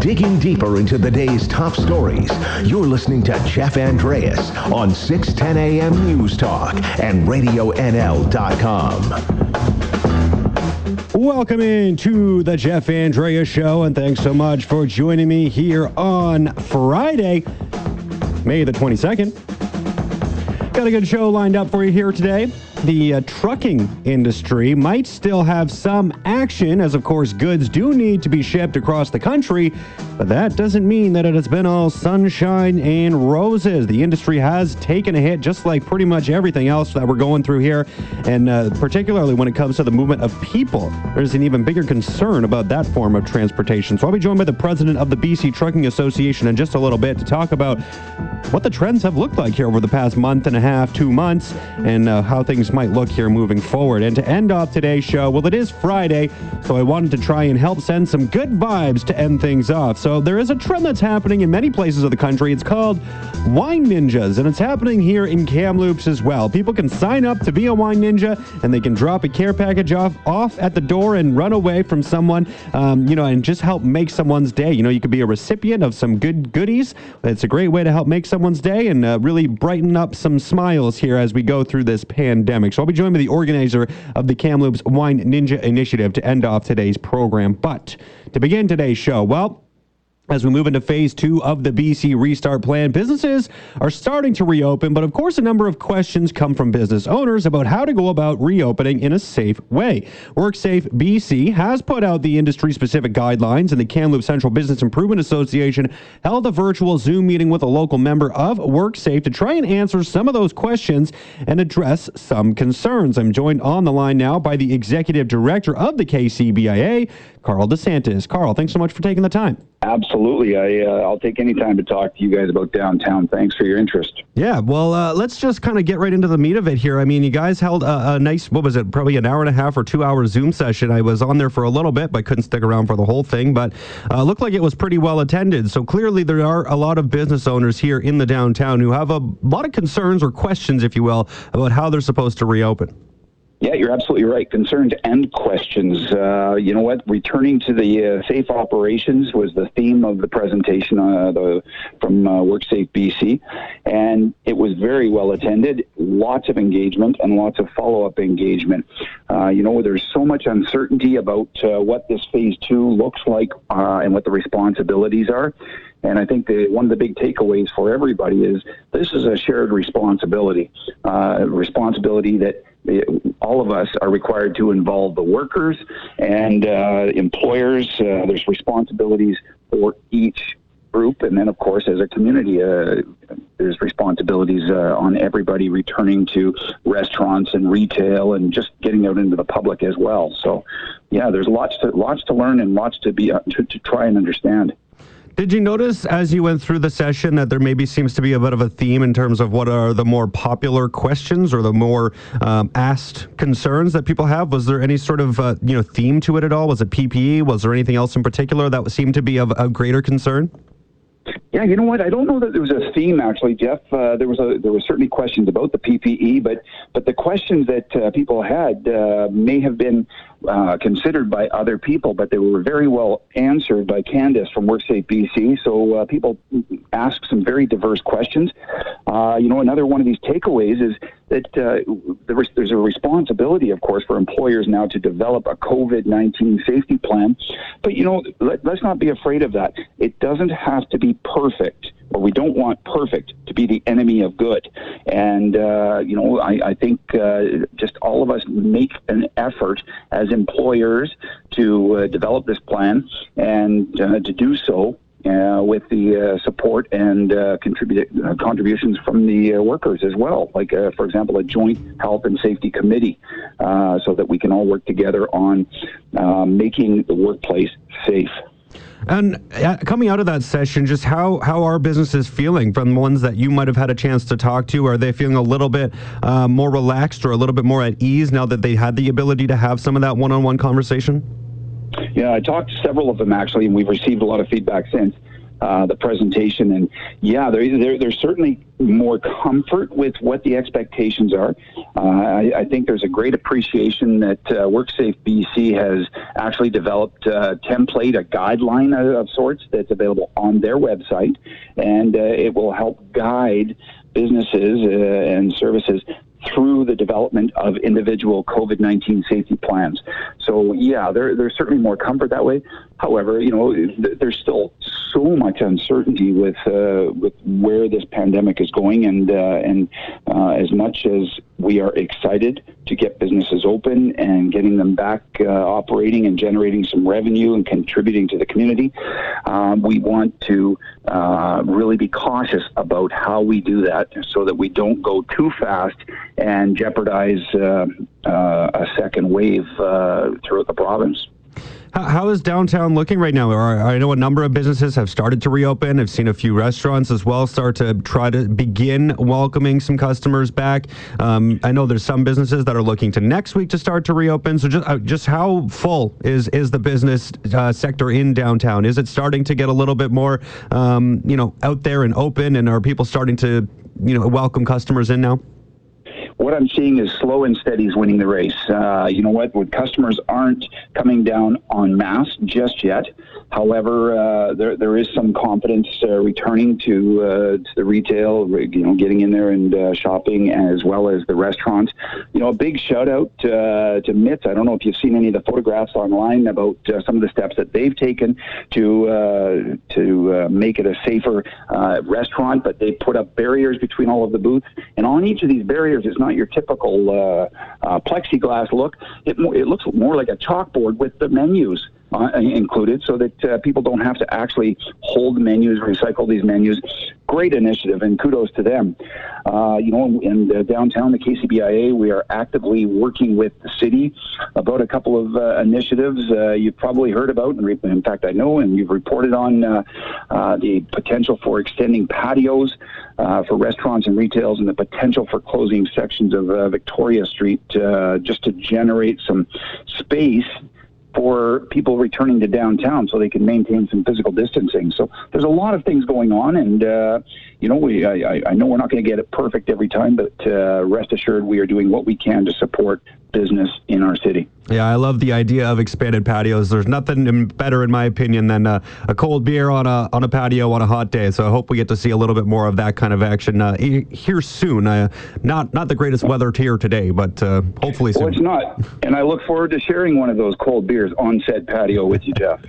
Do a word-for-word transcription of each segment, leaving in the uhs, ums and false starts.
Digging deeper into the day's top stories, you're listening to Jeff Andreas on six ten A M News Talk and radio N L dot com. Welcome in to the Jeff Andreas Show, and thanks so much for joining me here on Friday, May the twenty-second. Got a good show lined up for you here today. The uh, trucking industry might still have some action, as of course goods do need to be shipped across the country, but that doesn't mean that it has been all sunshine and roses. The industry has taken a hit, just like pretty much everything else that we're going through here, and uh, particularly when it comes to the movement of people. There's an even bigger concern about that form of transportation. So I'll be joined by the president of the B C Trucking Association in just a little bit to talk about what the trends have looked like here over the past month and a half, two months, and uh, how things might look here moving forward. And to end off today's show, well, it is Friday, so I wanted to try and help send some good vibes to end things off. So there is a trend that's happening in many places of the country. It's called Wine Ninjas, and it's happening here in Kamloops as well. People can sign up to be a Wine Ninja, and they can drop a care package off, off at the door and run away from someone, um, you know, and just help make someone's day. You know, you could be a recipient of some good goodies. It's a great way to help make someone's day and uh, really brighten up some smiles here as we go through this pandemic. So I'll be joined by the organizer of the Kamloops Wine Ninja Initiative to end off today's program. But to begin today's show, well, as we move into phase two of the B C restart plan, businesses are starting to reopen, but of course a number of questions come from business owners about how to go about reopening in a safe way. WorkSafe B C has put out the industry-specific guidelines, and the Kamloops Central Business Improvement Association held a virtual Zoom meeting with a local member of WorkSafe to try and answer some of those questions and address some concerns. I'm joined on the line now by the executive director of the K C B I A, Carl DeSantis. Carl, thanks so much for taking the time. Absolutely. I, uh, I'll take any time to talk to you guys about downtown. Thanks for your interest. Yeah, well, uh, let's just kind of get right into the meat of it here. I mean, you guys held a, a nice, what was it, probably an hour and a half or two hour Zoom session. I was on there for a little bit, but couldn't stick around for the whole thing, but uh, looked like it was pretty well attended. So clearly there are a lot of business owners here in the downtown who have a lot of concerns or questions, if you will, about how they're supposed to reopen. Yeah, you're absolutely right. Concerns and questions. Uh, you know what? Returning to the uh, safe operations was the theme of the presentation uh, the, from uh, WorkSafe B C, and it was very well attended. Lots of engagement and lots of follow-up engagement. Uh, you know, there's so much uncertainty about uh, what this phase two looks like uh, and what the responsibilities are. And I think that one of the big takeaways for everybody is this is a shared responsibility, uh, responsibility that all of us are required to involve the workers and uh, employers. Uh, there's responsibilities for each group. And then, of course, as a community, uh, there's responsibilities uh, on everybody returning to restaurants and retail and just getting out into the public as well. So, yeah, there's lots to, lots to learn and lots to, be, uh, to, to try and understand. Did you notice as you went through the session that there maybe seems to be a bit of a theme in terms of what are the more popular questions or the more um, asked concerns that people have? Was there any sort of uh, you know theme to it at all? Was it P P E? Was there anything else in particular that seemed to be of a greater concern? Yeah, you know what? I don't know that there was a theme, actually, Jeff. Uh, there was a there were certainly questions about the P P E, but but the questions that uh, people had uh, may have been uh, considered by other people, but they were very well answered by Candace from WorkSafe B C. So uh, people asked some very diverse questions. Uh, you know, another one of these takeaways is that uh, there is, there's a responsibility, of course, for employers now to develop a COVID nineteen safety plan. But, you know, let, let's not be afraid of that. It doesn't have to be perfect, or we don't want perfect to be the enemy of good. And, uh, you know, I, I think uh, just all of us make an effort as employers to uh, develop this plan and uh, to do so Uh, with the uh, support and uh, contribute, uh, contributions from the uh, workers as well, like, uh, for example, a joint health and safety committee uh, so that we can all work together on uh, making the workplace safe. And uh, coming out of that session, just how, how are businesses feeling from the ones that you might have had a chance to talk to? Are they feeling a little bit uh, more relaxed or a little bit more at ease now that they had the ability to have some of that one-on-one conversation? Yeah, I talked to several of them, actually, and we've received a lot of feedback since. uh, the presentation. And yeah, there, there, there's certainly more comfort with what the expectations are. Uh, I, I think there's a great appreciation that uh, WorkSafe B C has actually developed a template, a guideline of, of sorts that's available on their website, and uh, it will help guide businesses uh, and services through the development of individual COVID nineteen safety plans. So yeah, there, there's certainly more comfort that way. However, you know, th- there's still so much uncertainty with uh, with where this pandemic is going, and uh, and uh, as much as we are excited to get businesses open and getting them back uh, operating and generating some revenue and contributing to the community, um, we want to uh, really be cautious about how we do that so that we don't go too fast and jeopardize uh, uh, a second wave uh, throughout the province. How is downtown looking right now? I know a number of businesses have started to reopen. I've seen a few restaurants as well start to try to begin welcoming some customers back. Um, I know there's some businesses that are looking to next week to start to reopen. So just uh, just how full is, is the business uh, sector in downtown? Is it starting to get a little bit more um, you know, out there and open, and are people starting to you know welcome customers in now? What I'm seeing is slow and steady is winning the race. Uh, you know what? When customers aren't coming down en masse just yet. However, uh, there there is some confidence uh, returning to, uh, to the retail, you know, getting in there and uh, shopping, as well as the restaurants. You know, a big shout out uh, to M I T S. I don't know if you've seen any of the photographs online about uh, some of the steps that they've taken to uh, to uh, make it a safer uh, restaurant. But they put up barriers between all of the booths, and on each of these barriers is not your typical uh, uh, plexiglass look. It, it looks more like a chalkboard with the menus uh, included, so that uh, people don't have to actually hold menus, recycle these menus. Great initiative, and kudos to them. Uh, you know, in uh, downtown, the K C B I A, we are actively working with the city about a couple of uh, initiatives uh, you've probably heard about. And re- in fact, I know, and you've reported on uh, uh, the potential for extending patios uh, for restaurants and retails, and the potential for closing sections of uh, Victoria Street uh, just to generate some space for people returning to downtown so they can maintain some physical distancing. So there's a lot of things going on, and uh, you know, we I, I know we're not going to get it perfect every time, but uh, rest assured we are doing what we can to support business in our city. Yeah, I love the idea of expanded patios. There's nothing better, in my opinion, than uh, a cold beer on a on a patio on a hot day. So I hope we get to see a little bit more of that kind of action uh, here soon. Uh, not not the greatest weather here today, but uh, hopefully soon. Well, it's not, and I look forward to sharing one of those cold beers on said patio with you, Jeff.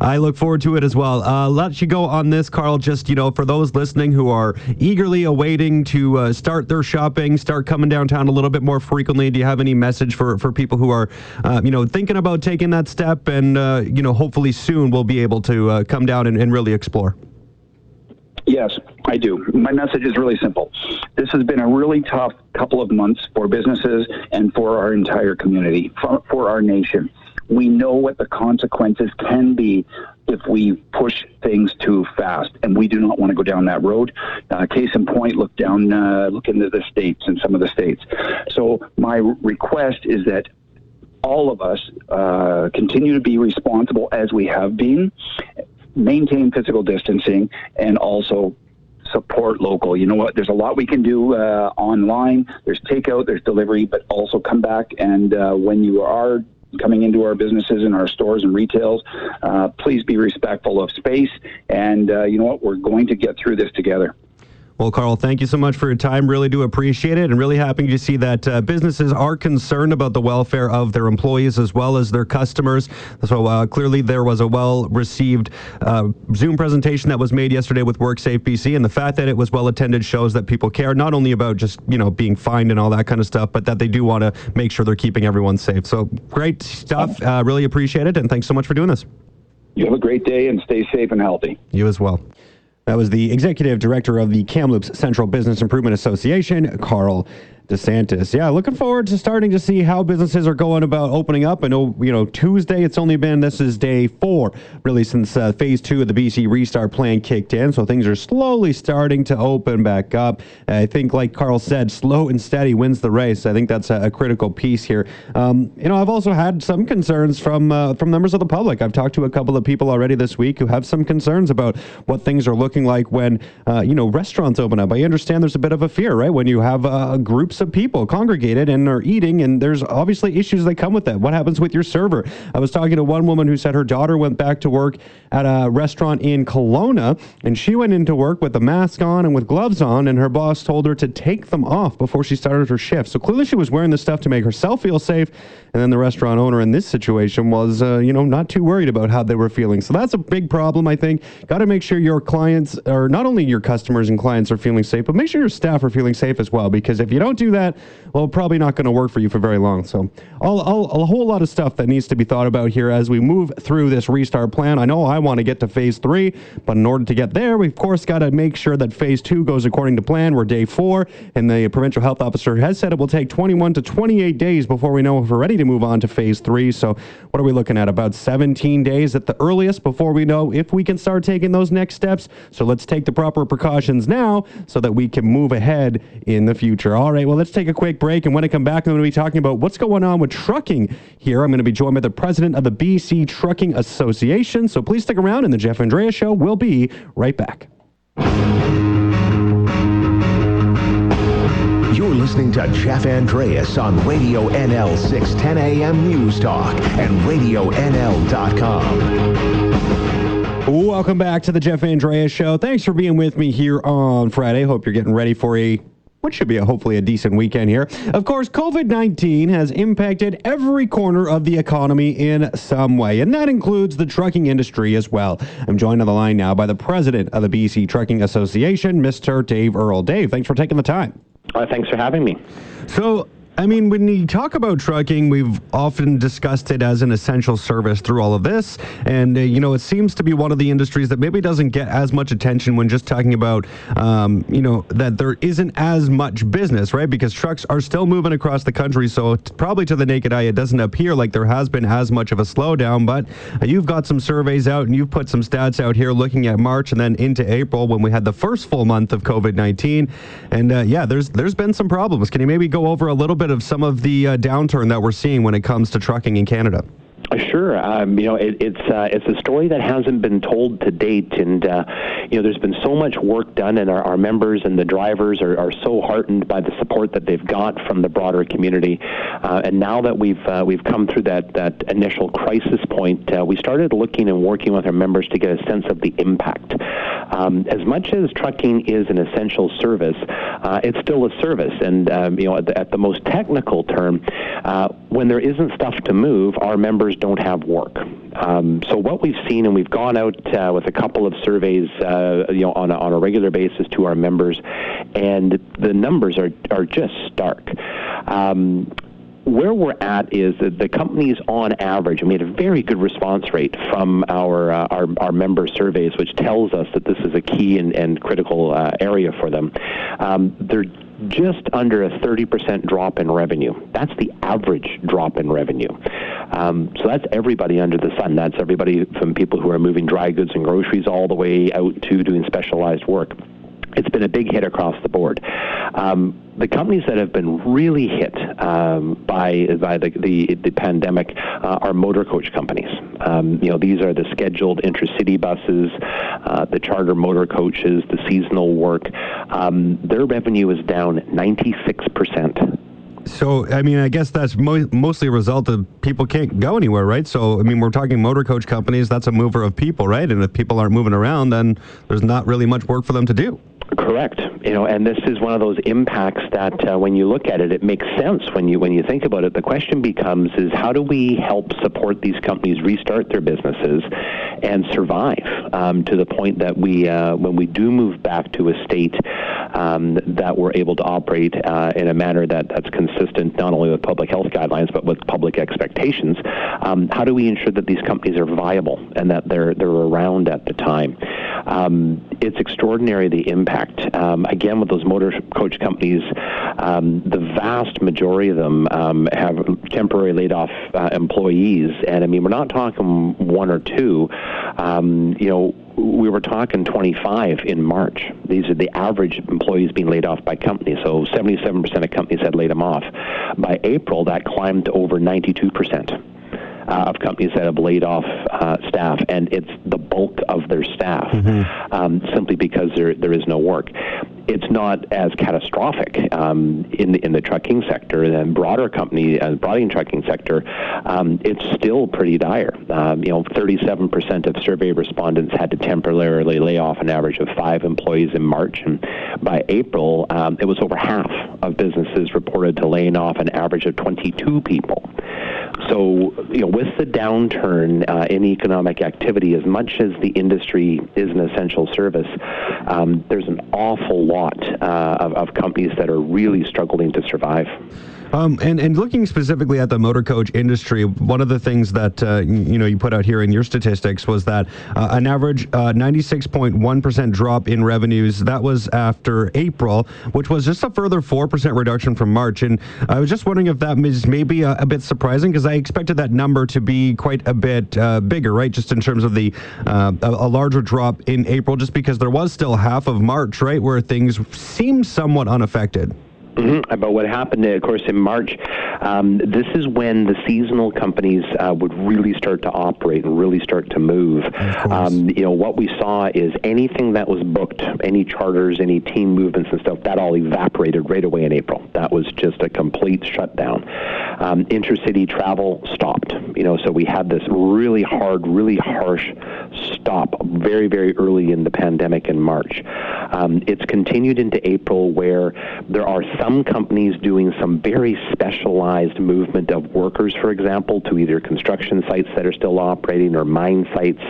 I look forward to it as well. Uh, let you go on this, Carl. Just you know, for those listening who are eagerly awaiting to uh, start their shopping, start coming downtown a little bit more frequently. Do you have any message for for people who are uh, you know thinking about taking that step, and uh, you know hopefully soon we'll be able to uh, come down and, and really explore? Yes, I do. My message is really simple. This has been a really tough couple of months for businesses and for our entire community, for, for our nation. We know what the consequences can be if we push things too fast, and we do not want to go down that road. Uh, case in point, look down, uh, look into the states and some of the states. So my request is that all of us uh, continue to be responsible as we have been, maintain physical distancing, and also support local. You know what? There's a lot we can do uh, online. There's takeout, there's delivery, but also come back, and uh, when you are coming into our businesses and our stores and retails, uh, please be respectful of space. And uh, you know what? We're going to get through this together. Well, Carl, thank you so much for your time. Really do appreciate it, and really happy to see that uh, businesses are concerned about the welfare of their employees as well as their customers. So uh, clearly there was a well-received uh, Zoom presentation that was made yesterday with WorkSafe B C, and the fact that it was well-attended shows that people care not only about just, you know, being fined and all that kind of stuff, but that they do want to make sure they're keeping everyone safe. So great stuff. Uh, really appreciate it, and thanks so much for doing this. You have a great day, and stay safe and healthy. You as well. That was the executive director of the Kamloops Central Business Improvement Association, Carl DeSantis. Yeah, looking forward to starting to see how businesses are going about opening up. I know, you know, Tuesday, it's only been, this is day four, really, since uh, phase two of the B C restart plan kicked in. So things are slowly starting to open back up. I think, like Carl said, slow and steady wins the race. I think that's a, a critical piece here. Um, you know, I've also had some concerns from, uh, from members of the public. I've talked to a couple of people already this week who have some concerns about what things are looking like when, uh, you know, restaurants open up. I understand there's a bit of a fear, right? When you have uh, groups of people congregated and are eating, and there's obviously issues that come with that. What happens with your server? I was talking to one woman who said her daughter went back to work at a restaurant in Kelowna, and she went into work with a mask on and with gloves on, and her boss told her to take them off before she started her shift. So clearly she was wearing this stuff to make herself feel safe, and then the restaurant owner in this situation was, uh, you know, not too worried about how they were feeling. So that's a big problem, I think. Got to make sure your clients, or not only your customers and clients, are feeling safe, but make sure your staff are feeling safe as well, because if you don't do that, well, probably not going to work for you for very long. So all, all, a whole lot of stuff that needs to be thought about here as we move through this restart plan. I know I want to get to phase three, but in order to get there, we've, of course, got to make sure that phase two goes according to plan. We're day four, and the provincial health officer has said it will take twenty-one to twenty-eight days before we know if we're ready to move on to phase three. So what are we looking at? About seventeen days at the earliest before we know if we can start taking those next steps. So let's take the proper precautions now so that we can move ahead in the future. All right, well, let's take a quick break, and when I come back, I'm going to be talking about what's going on with trucking here. I'm going to be joined by the president of the B C Trucking Association, so please stick around, and the Jeff Andreas Show will be right back. You're listening to Jeff Andreas on Radio N L six ten A M News Talk and radio N L dot com. Welcome back to the Jeff Andreas Show. Thanks for being with me here on Friday. Hope you're getting ready for a What should be a, hopefully a decent weekend here. Of course, COVID nineteen has impacted every corner of the economy in some way, and that includes the trucking industry as well. I'm joined on the line now by the president of the B C Trucking Association, Mister Dave Earl. Dave, thanks for taking the time. Uh, thanks for having me. So, I mean, when you talk about trucking, we've often discussed it as an essential service through all of this. And, uh, you know, it seems to be one of the industries that maybe doesn't get as much attention when just talking about, um, you know, that there isn't as much business, right? Because trucks are still moving across the country. So t- probably to the naked eye, it doesn't appear like there has been as much of a slowdown. But uh, you've got some surveys out, and you've put some stats out here looking at March and then into April when we had the first full month of COVID nineteen. And, uh, yeah, there's there's been some problems. Can you maybe go over a little bit of some of the uh, downturn that we're seeing when it comes to trucking in Canada? Sure. Um, you know, it, it's uh, it's a story that hasn't been told to date, and uh, you know, there's been so much work done, and our, our members and the drivers are, are so heartened by the support that they've got from the broader community. Uh, and now that we've uh, we've come through that that initial crisis point, uh, we started looking and working with our members to get a sense of the impact. Um, as much as trucking is an essential service, uh, it's still a service, and um, you know, at the, at the most technical term, uh, when there isn't stuff to move, our members don't have work. Um, so what we've seen, and we've gone out uh, with a couple of surveys, uh, you know, on a, on a regular basis to our members, and the numbers are are just stark. Um, Where we're at is that the companies, on average, and we had a very good response rate from our uh, our, our member surveys, which tells us that this is a key and, and critical uh, area for them. Um, they're just under a thirty percent drop in revenue. That's the average drop in revenue. Um, so that's everybody under the sun. That's everybody from people who are moving dry goods and groceries all the way out to doing specialized work. It's been a big hit across the board. Um, the companies that have been really hit um, by by the the, the pandemic uh, are motor coach companies. Um, you know, these are the scheduled intercity buses, uh, the charter motor coaches, the seasonal work. Um, their revenue is down ninety-six percent. So, I mean, I guess that's mo- mostly a result of people can't go anywhere, right? So, I mean, we're talking motor coach companies. That's a mover of people, right? And if people aren't moving around, then there's not really much work for them to do. Correct. You know, and this is one of those impacts that uh, when you look at it, it makes sense when you when you think about it. The question becomes is how do we help support these companies restart their businesses and survive um, to the point that we, uh, when we do move back to a state um, that we're able to operate uh, in a manner that, that's consistent not only with public health guidelines but with public expectations, um, how do we ensure that these companies are viable and that they're, they're around at the time? um, it's extraordinary, the impact. Um, again, with those motor coach companies, um, the vast majority of them um, have temporary laid off uh, employees. And I mean, we're not talking one or two. Um, you know, we were talking twenty-five in March. These are the average employees being laid off by companies. So seventy-seven percent of companies had laid them off. By April, that climbed to over ninety-two percent. Uh, of companies that have laid off uh, staff, and it's the bulk of their staff, mm-hmm. um, simply because there there is no work. It's not as catastrophic um, in the in the trucking sector and broader company uh, broader trucking sector. Um, it's still pretty dire. Um, you know, thirty-seven percent of survey respondents had to temporarily lay off an average of five employees in March, and by April, um, it was over half of businesses reported to laying off an average of twenty-two people. So, you know, with the downturn uh, in economic activity, as much as the industry is an essential service, um, there's an awful lot uh, of, of companies that are really struggling to survive. Um, and, and looking specifically at the motor coach industry, one of the things that uh, you know you put out here in your statistics was that uh, an average uh, ninety-six point one percent drop in revenues. That was after April, which was just a further four percent reduction from March. And I was just wondering if that is maybe a, a bit surprising, because I expected that number to be quite a bit uh, bigger, right? Just in terms of the uh, a, a larger drop in April, just because there was still half of March, right, where things seemed somewhat unaffected. Mm-hmm. But what happened, of course, in March, um, this is when the seasonal companies uh, would really start to operate and really start to move. Um, you know, what we saw is anything that was booked, any charters, any team movements and stuff, that all evaporated right away in April. That was just a complete shutdown. Um, intercity travel stopped. You know, so we had this really hard, really harsh stop very, very early in the pandemic in March. Um, it's continued into April, where there are some Some companies doing some very specialized movement of workers, for example, to either construction sites that are still operating or mine sites,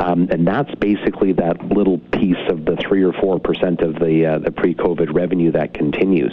um, and that's basically that little piece of the three or four percent of the uh, the pre-COVID revenue that continues.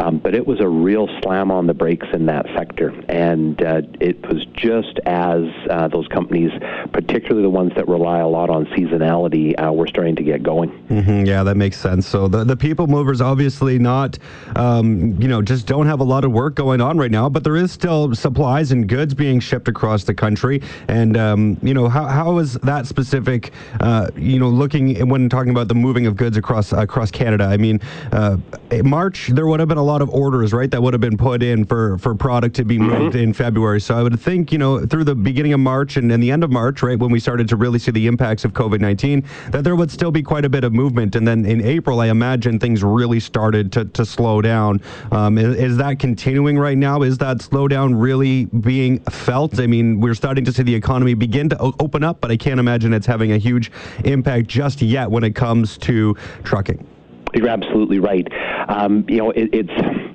Um, but it was a real slam on the brakes in that sector, and uh, it was just as uh, those companies, particularly the ones that rely a lot on seasonality, uh, were starting to get going. Mm-hmm, yeah, that makes sense. So the the people movers obviously not. Um, you know, just don't have a lot of work going on right now, but there is still supplies and goods being shipped across the country. And, um, you know, how, how is that specific, uh, you know, looking when talking about the moving of goods across across Canada? I mean, uh, in March, there would have been a lot of orders, right, that would have been put in for, for product to be moved mm-hmm. in February. So I would think, you know, through the beginning of March and, and the end of March, right, when we started to really see the impacts of COVID nineteen, that there would still be quite a bit of movement. And then in April, I imagine things really started to, to slow down. Um, is, is that continuing right now? Is that slowdown really being felt? I mean, we're starting to see the economy begin to o- open up, but I can't imagine it's having a huge impact just yet when it comes to trucking. You're absolutely right. Um, you know, it, it's...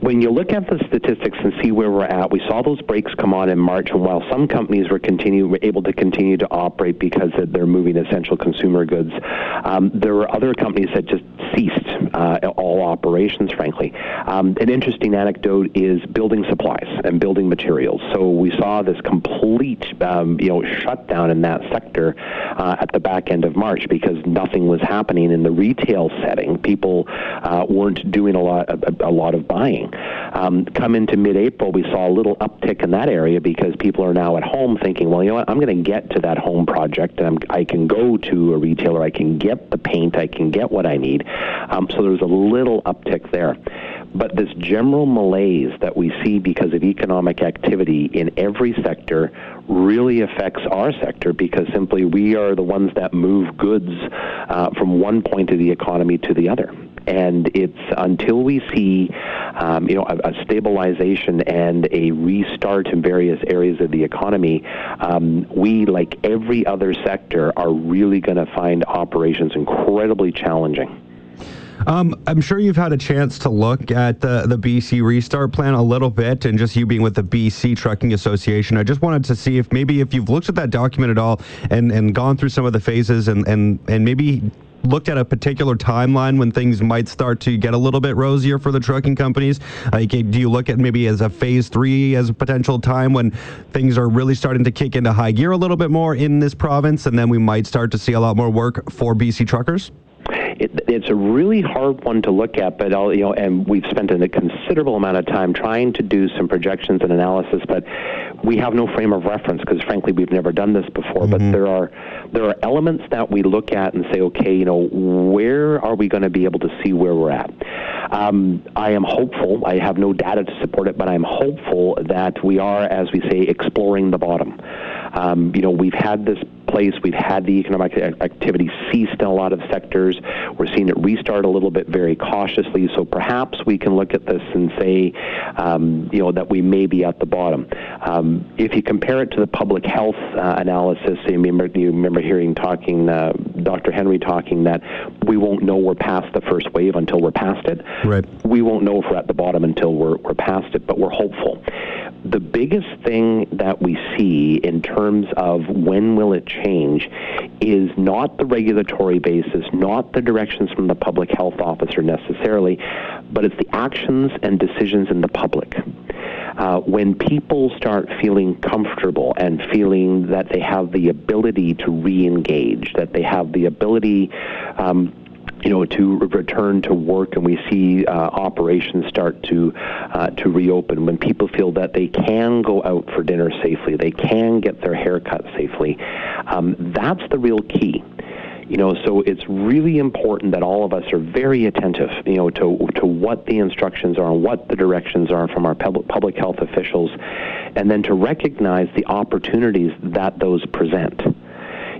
When you look at the statistics and see where we're at, we saw those breaks come on in March, and while some companies were continue were able to continue to operate because they're moving essential consumer goods, um, there were other companies that just ceased uh, all operations, frankly. Um, an interesting anecdote is building supplies and building materials. So we saw this complete um, you know, shutdown in that sector uh, at the back end of March because nothing was happening in the retail setting. People uh, weren't doing a lot, a, a lot of buying. Um, come into mid-April, we saw a little uptick in that area because people are now at home thinking, well, you know what, I'm going to get to that home project, and I'm, I can go to a retailer, I can get the paint, I can get what I need. Um, so there's a little uptick there. But this general malaise that we see because of economic activity in every sector really affects our sector because simply we are the ones that move goods uh, from one point of the economy to the other. And it's until we see, um, you know, a, a stabilization and a restart in various areas of the economy, um, we, like every other sector, are really going to find operations incredibly challenging. Um, I'm sure you've had a chance to look at the, the B C restart plan a little bit, and just you being with the B C Trucking Association, I just wanted to see if maybe if you've looked at that document at all and, and gone through some of the phases and, and, and maybe looked at a particular timeline when things might start to get a little bit rosier for the trucking companies? Uh, do you look at maybe as a phase three as a potential time when things are really starting to kick into high gear a little bit more in this province, and then we might start to see a lot more work for B C truckers? It, it's a really hard one to look at, but I'll, you know, and we've spent a considerable amount of time trying to do some projections and analysis, but we have no frame of reference because, frankly, we've never done this before. Mm-hmm. But there are there are elements that we look at and say, okay, you know, where are we going to be able to see where we're at? Um, I am hopeful. I have no data to support it, but I'm hopeful that we are, as we say, exploring the bottom. Um, you know, we've had this place. We've had the economic activity ceased in a lot of sectors. We're seeing it restart a little bit very cautiously. So perhaps we can look at this and say, um, you know, that we may be at the bottom. Um, if you compare it to the public health uh, analysis, you remember, you remember hearing talking, uh, Doctor Henry talking that we won't know we're past the first wave until we're past it. Right. We won't know if we're at the bottom until we're, we're past it, but we're hopeful. The biggest thing that we see in terms of when will it change is not the regulatory basis, not the directions from the public health officer necessarily, but it's the actions and decisions in the public. Uh, when people start feeling comfortable and feeling that they have the ability to re-engage, that they have the ability um, you know, to return to work, and we see uh, operations start to uh, to reopen, when people feel that they can go out for dinner safely, they can get their hair cut safely, um, that's the real key. You know, so it's really important that all of us are very attentive, you know, to to what the instructions are and what the directions are from our public public health officials, and then to recognize the opportunities that those present.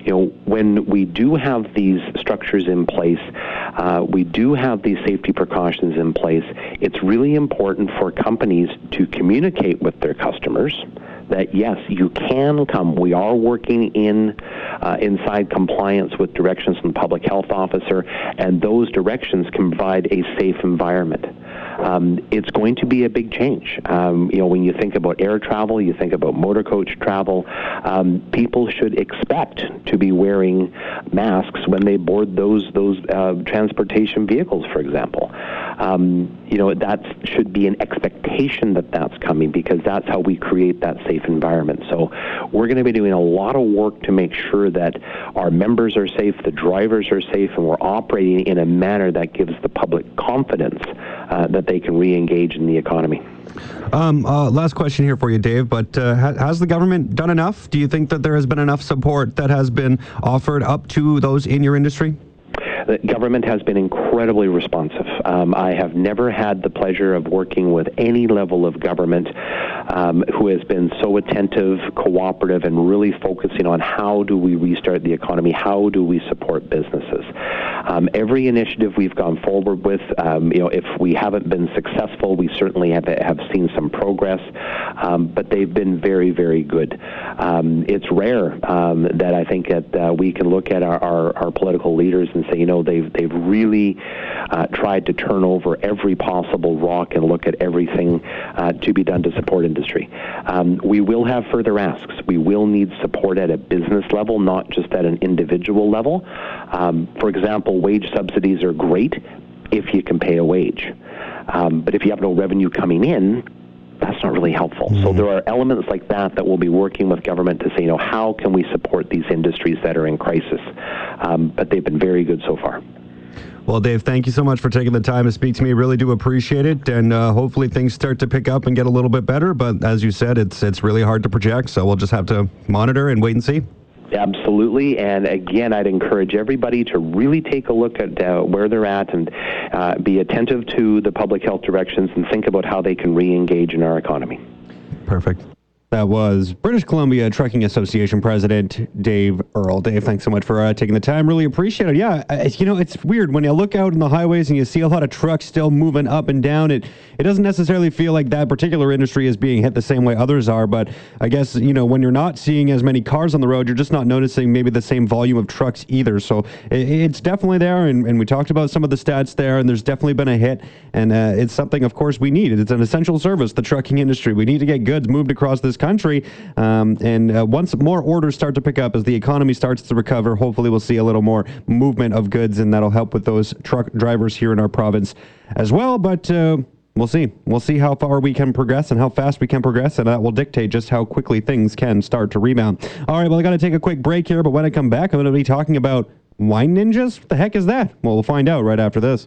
You know, when we do have these structures in place, uh, we do have these safety precautions in place, it's really important for companies to communicate with their customers that, yes, you can come. We are working in uh, inside compliance with directions from the public health officer, and those directions can provide a safe environment. Um, it's going to be a big change. Um, you know, when you think about air travel, you think about motor coach travel, um, people should expect to be wearing masks when they board those those uh, transportation vehicles, for example. Um, you know, that should be an expectation that that's coming, because that's how we create that safe environment. So we're going to be doing a lot of work to make sure that our members are safe, the drivers are safe, and we're operating in a manner that gives the public confidence uh, that they can re-engage in the economy. Um, uh, last question here for you, Dave, but uh, ha- has the government done enough? Do you think that there has been enough support that has been offered up to those in your industry? The government has been incredibly responsive. Um, I have never had the pleasure of working with any level of government um, who has been so attentive, cooperative, and really focusing on how do we restart the economy, how do we support businesses. Um, every initiative we've gone forward with, um, you know, if we haven't been successful, we certainly have, have seen some progress, um, but they've been very, very good. Um, it's rare um, that I think that uh, we can look at our, our, our political leaders and say, you know, they've they've really uh, tried to turn over every possible rock and look at everything uh, to be done to support industry. Um, we will have further asks. We will need support at a business level, not just at an individual level. Um, for example, wage subsidies are great if you can pay a wage. Um, but if you have no revenue coming in, that's not really helpful. Mm-hmm. So there are elements like that that we'll be working with government to say, you know, how can we support these industries that are in crisis? Um, but they've been very good so far. Well, Dave, thank you so much for taking the time to speak to me. Really do appreciate it, and uh, hopefully things start to pick up and get a little bit better. But as you said, it's it's really hard to project, so we'll just have to monitor and wait and see. Absolutely, and again, I'd encourage everybody to really take a look at uh, where they're at and uh, be attentive to the public health directions and think about how they can re-engage in our economy. Perfect. That was British Columbia Trucking Association President Dave Earl. Dave, thanks so much for uh, taking the time. Really appreciate it. Yeah, I, you know, it's weird when you look out in the highways and you see a lot of trucks still moving up and down. It it doesn't necessarily feel like that particular industry is being hit the same way others are. But I guess, you know, when you're not seeing as many cars on the road, you're just not noticing maybe the same volume of trucks either. So it, it's definitely there. And, and we talked about some of the stats there. And there's definitely been a hit. And uh, it's something, of course, we need. It's an essential service, the trucking industry. We need to get goods moved across this country. Um, and uh, once more orders start to pick up as the economy starts to recover, hopefully we'll see a little more movement of goods, and that'll help with those truck drivers here in our province as well. But uh, we'll see. We'll see how far we can progress and how fast we can progress, and that will dictate just how quickly things can start to rebound. All right, well, I got to take a quick break here, but when I come back, I'm going to be talking about wine ninjas. What the heck is that? Well, we'll find out right after this.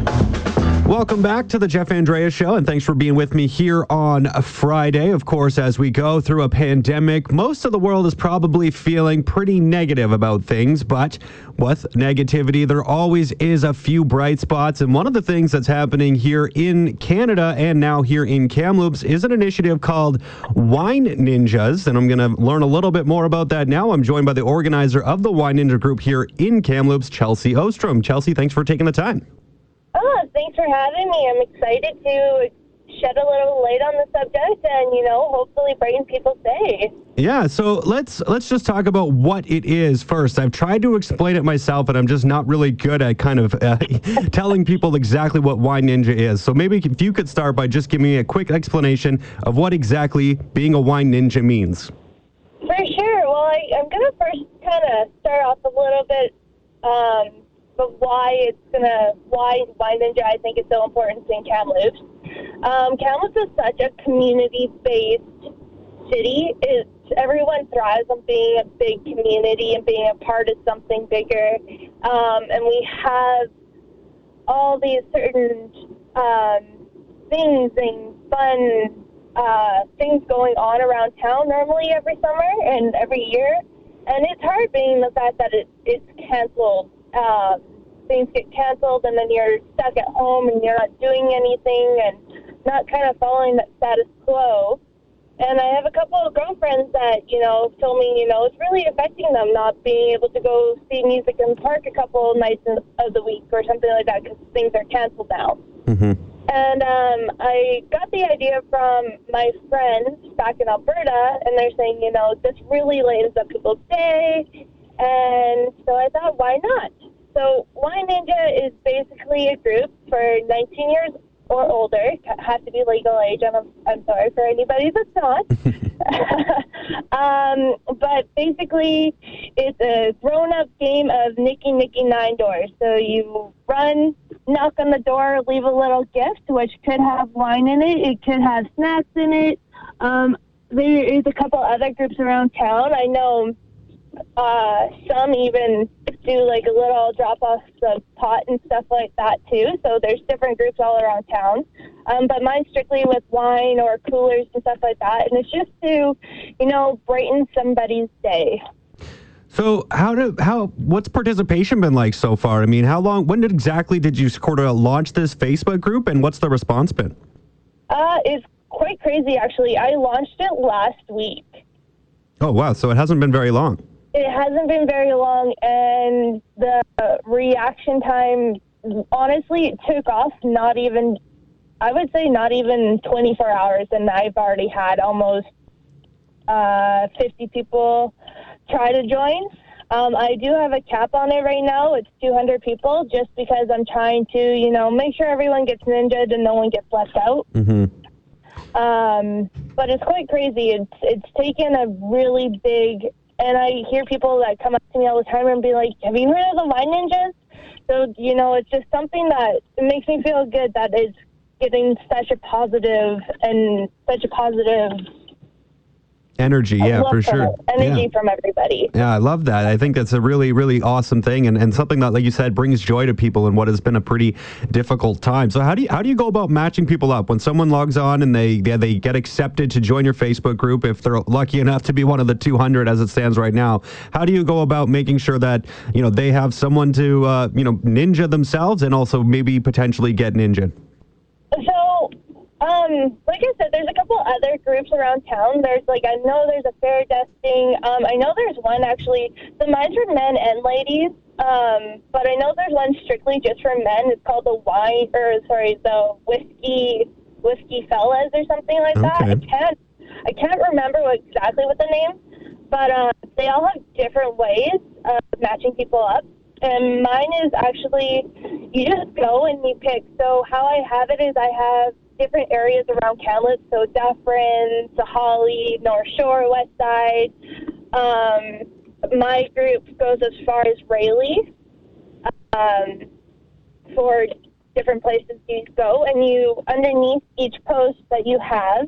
Welcome back to the Jeff Andreas Show, and thanks for being with me here on a Friday. Of course, as we go through a pandemic, most of the world is probably feeling pretty negative about things, but with negativity, there always is a few bright spots. And one of the things that's happening here in Canada and now here in Kamloops is an initiative called Wine Ninjas. And I'm going to learn a little bit more about that now. I'm joined by the organizer of the Wine Ninja group here in Kamloops, Chelsea Ostrom. Chelsea, thanks for taking the time. Oh, thanks for having me. I'm excited to shed a little light on the subject and, you know, hopefully brighten people safe. Yeah, so let's let's just talk about what it is first. I've tried to explain it myself, and I'm just not really good at kind of uh, telling people exactly what Wine Ninja is. So maybe if you could start by just giving me a quick explanation of what exactly being a Wine Ninja means. For sure. Well, I, I'm going to first kind of start off a little bit um, of why it's going to, why Wine Ninja I think is so important in Kamloops. Um, Kamloops is such a community-based city. It, everyone thrives on being a big community and being a part of something bigger. Um, and we have all these certain um, things and fun uh, things going on around town normally every summer and every year. And it's hard being the fact that it, it's canceled. Um, things get canceled, and then you're stuck at home and you're not doing anything and not kind of following that status quo. And I have a couple of girlfriends that, you know, told me, you know, it's really affecting them not being able to go see music in the park a couple of nights in the, of the week or something like that because things are canceled now. Mm-hmm. And um, I got the idea from my friends back in Alberta, and they're saying, you know, this really lightens up people's day. And so I thought, why not? So Wine Ninja is basically a group for nineteen years or older. Have to be legal age. I'm, I'm sorry for anybody that's not. um, but basically, it's a grown-up game of Nicky Nicky Nine Doors. So you run, knock on the door, leave a little gift, which could have wine in it. It could have snacks in it. Um, there is a couple other groups around town. I know uh, some even do like a little drop-offs of pot and stuff like that too. So there's different groups all around town. Um, but mine's strictly with wine or coolers and stuff like that. And it's just to, you know, brighten somebody's day. So how do, how, what's participation been like so far? I mean, how long, when did, exactly did you sort of launch this Facebook group, and what's the response been? Uh, it's quite crazy, actually. I launched it last week. Oh, wow. So it hasn't been very long. It hasn't been very long, and the reaction time, honestly, it took off not even, I would say not even twenty-four hours, and I've already had almost uh, fifty people try to join. Um, I do have a cap on it right now. It's two hundred people, just because I'm trying to, you know, make sure everyone gets ninja'd and no one gets left out. Mm-hmm. Um, but it's quite crazy. It's, it's taken a really big... And I hear people that come up to me all the time and be like, have you heard of the Wine Ninjas? So, you know, it's just something that makes me feel good that it's getting such a positive and such a positive energy, yeah, for sure. Energy from everybody. Yeah, I love that. I think that's a really, really awesome thing, and, and something that, like you said, brings joy to people in what has been a pretty difficult time. So how do you how do you go about matching people up when someone logs on and they yeah, they get accepted to join your Facebook group, if they're lucky enough to be one of the two hundred as it stands right now? How do you go about making sure that, you know, they have someone to uh, you know, ninja themselves and also maybe potentially get ninja'd? Um, like I said, there's a couple other groups around town. There's, like, I know there's a fair dusting. Um, I know there's one, actually, the mine's for men and ladies, um, but I know there's one strictly just for men. It's called the wine, or, sorry, the whiskey, whiskey fellas or something like that. Okay. I can't, I can't remember what, exactly what the name, But uh, they all have different ways of matching people up. And mine is actually, you just go and you pick. So how I have it is I have different areas around Kamloops, so Dufferin, Sahali, North Shore, West Side. Um, my group goes as far as Rayleigh. Um, for different places you go, and you, underneath each post that you have,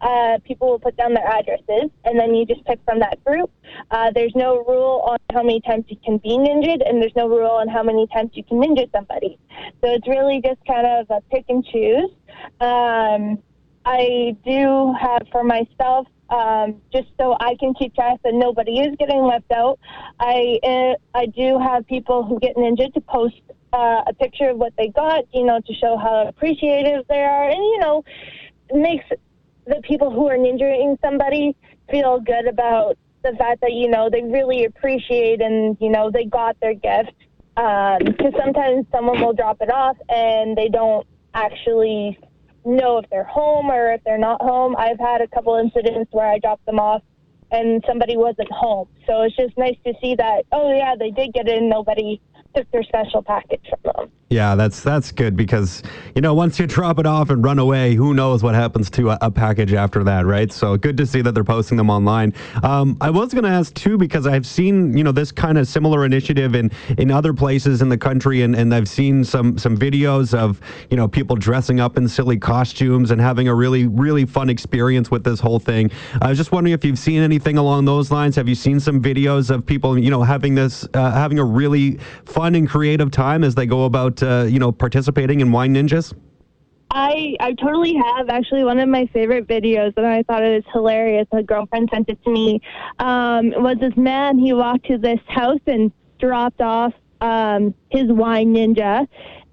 uh, people will put down their addresses, and then you just pick from that group. Uh, there's no rule on how many times you can be ninja'd, and there's no rule on how many times you can ninja somebody. So it's really just kind of a pick and choose. Um, I do have for myself, um, just so I can keep track that nobody is getting left out, I, uh, I do have people who get ninja'd to post uh, a picture of what they got, you know, to show how appreciative they are, and, you know, makes the people who are ninja'ing somebody feel good about the fact that, you know, they really appreciate and, you know, they got their gift. Um, because sometimes someone will drop it off and they don't actually know if they're home or if they're not home. I've had a couple incidents where I dropped them off and somebody wasn't home. So it's just nice to see that, oh, yeah, they did get in. Nobody took their special package from them. Yeah, that's that's good because, you know, once you drop it off and run away, who knows what happens to a, a package after that, right? So good to see that they're posting them online. Um, I was going to ask, too, because I've seen, you know, this kind of similar initiative in, in other places in the country, and, and I've seen some, some videos of, you know, people dressing up in silly costumes and having a really, really fun experience with this whole thing. I was just wondering if you've seen anything along those lines. Have you seen some videos of people, you know, having this, uh, having a really fun and creative time as they go about Uh, you know, participating in Wine Ninjas? I, I totally have. Actually, one of my favorite videos, and I thought it was hilarious. My girlfriend sent it to me. Um, it was this man, he walked to this house and dropped off um, his Wine Ninja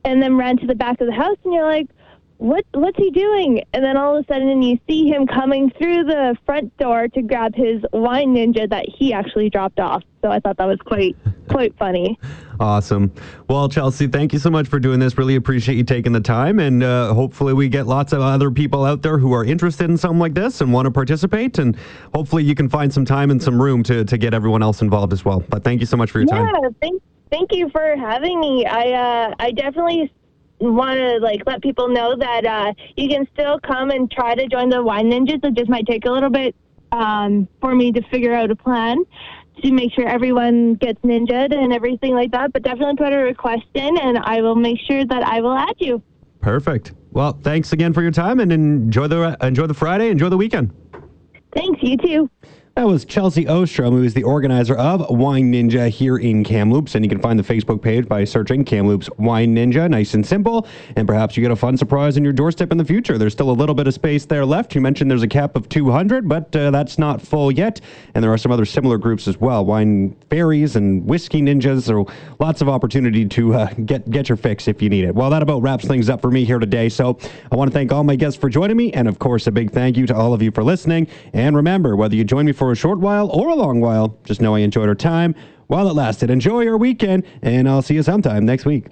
and then ran to the back of the house, and you're like, what, what's he doing? And then all of a sudden you see him coming through the front door to grab his Wine Ninja that he actually dropped off. So I thought that was quite, quite funny. Awesome. Well, Chelsea, thank you so much for doing this. Really appreciate you taking the time, and uh, hopefully we get lots of other people out there who are interested in something like this and want to participate, and hopefully you can find some time and some room to, to get everyone else involved as well. But thank you so much for your yeah, time. Yeah, thank, thank you for having me. I uh, I definitely want to like let people know that uh, you can still come and try to join the Wine Ninjas. It just might take a little bit um, for me to figure out a plan to make sure everyone gets ninja'd and everything like that, but definitely put a request in, and I will make sure that I will add you. Perfect. Well, thanks again for your time, and enjoy the enjoy the Friday, enjoy the weekend. Thanks, you too. That was Chelsea Ostrom, who is the organizer of Wine Ninja here in Kamloops, and you can find the Facebook page by searching Kamloops Wine Ninja, nice and simple, and perhaps you get a fun surprise on your doorstep in the future. There's still a little bit of space there left. You mentioned there's a cap of two hundred, but uh, that's not full yet, and there are some other similar groups as well, wine fairies and whiskey ninjas, so lots of opportunity to uh, get, get your fix if you need it. Well, that about wraps things up for me here today, so I want to thank all my guests for joining me, and of course, a big thank you to all of you for listening, and remember, whether you join me for for a short while or a long while, just know I enjoyed our time while it lasted. Enjoy your weekend, and I'll see you sometime next week.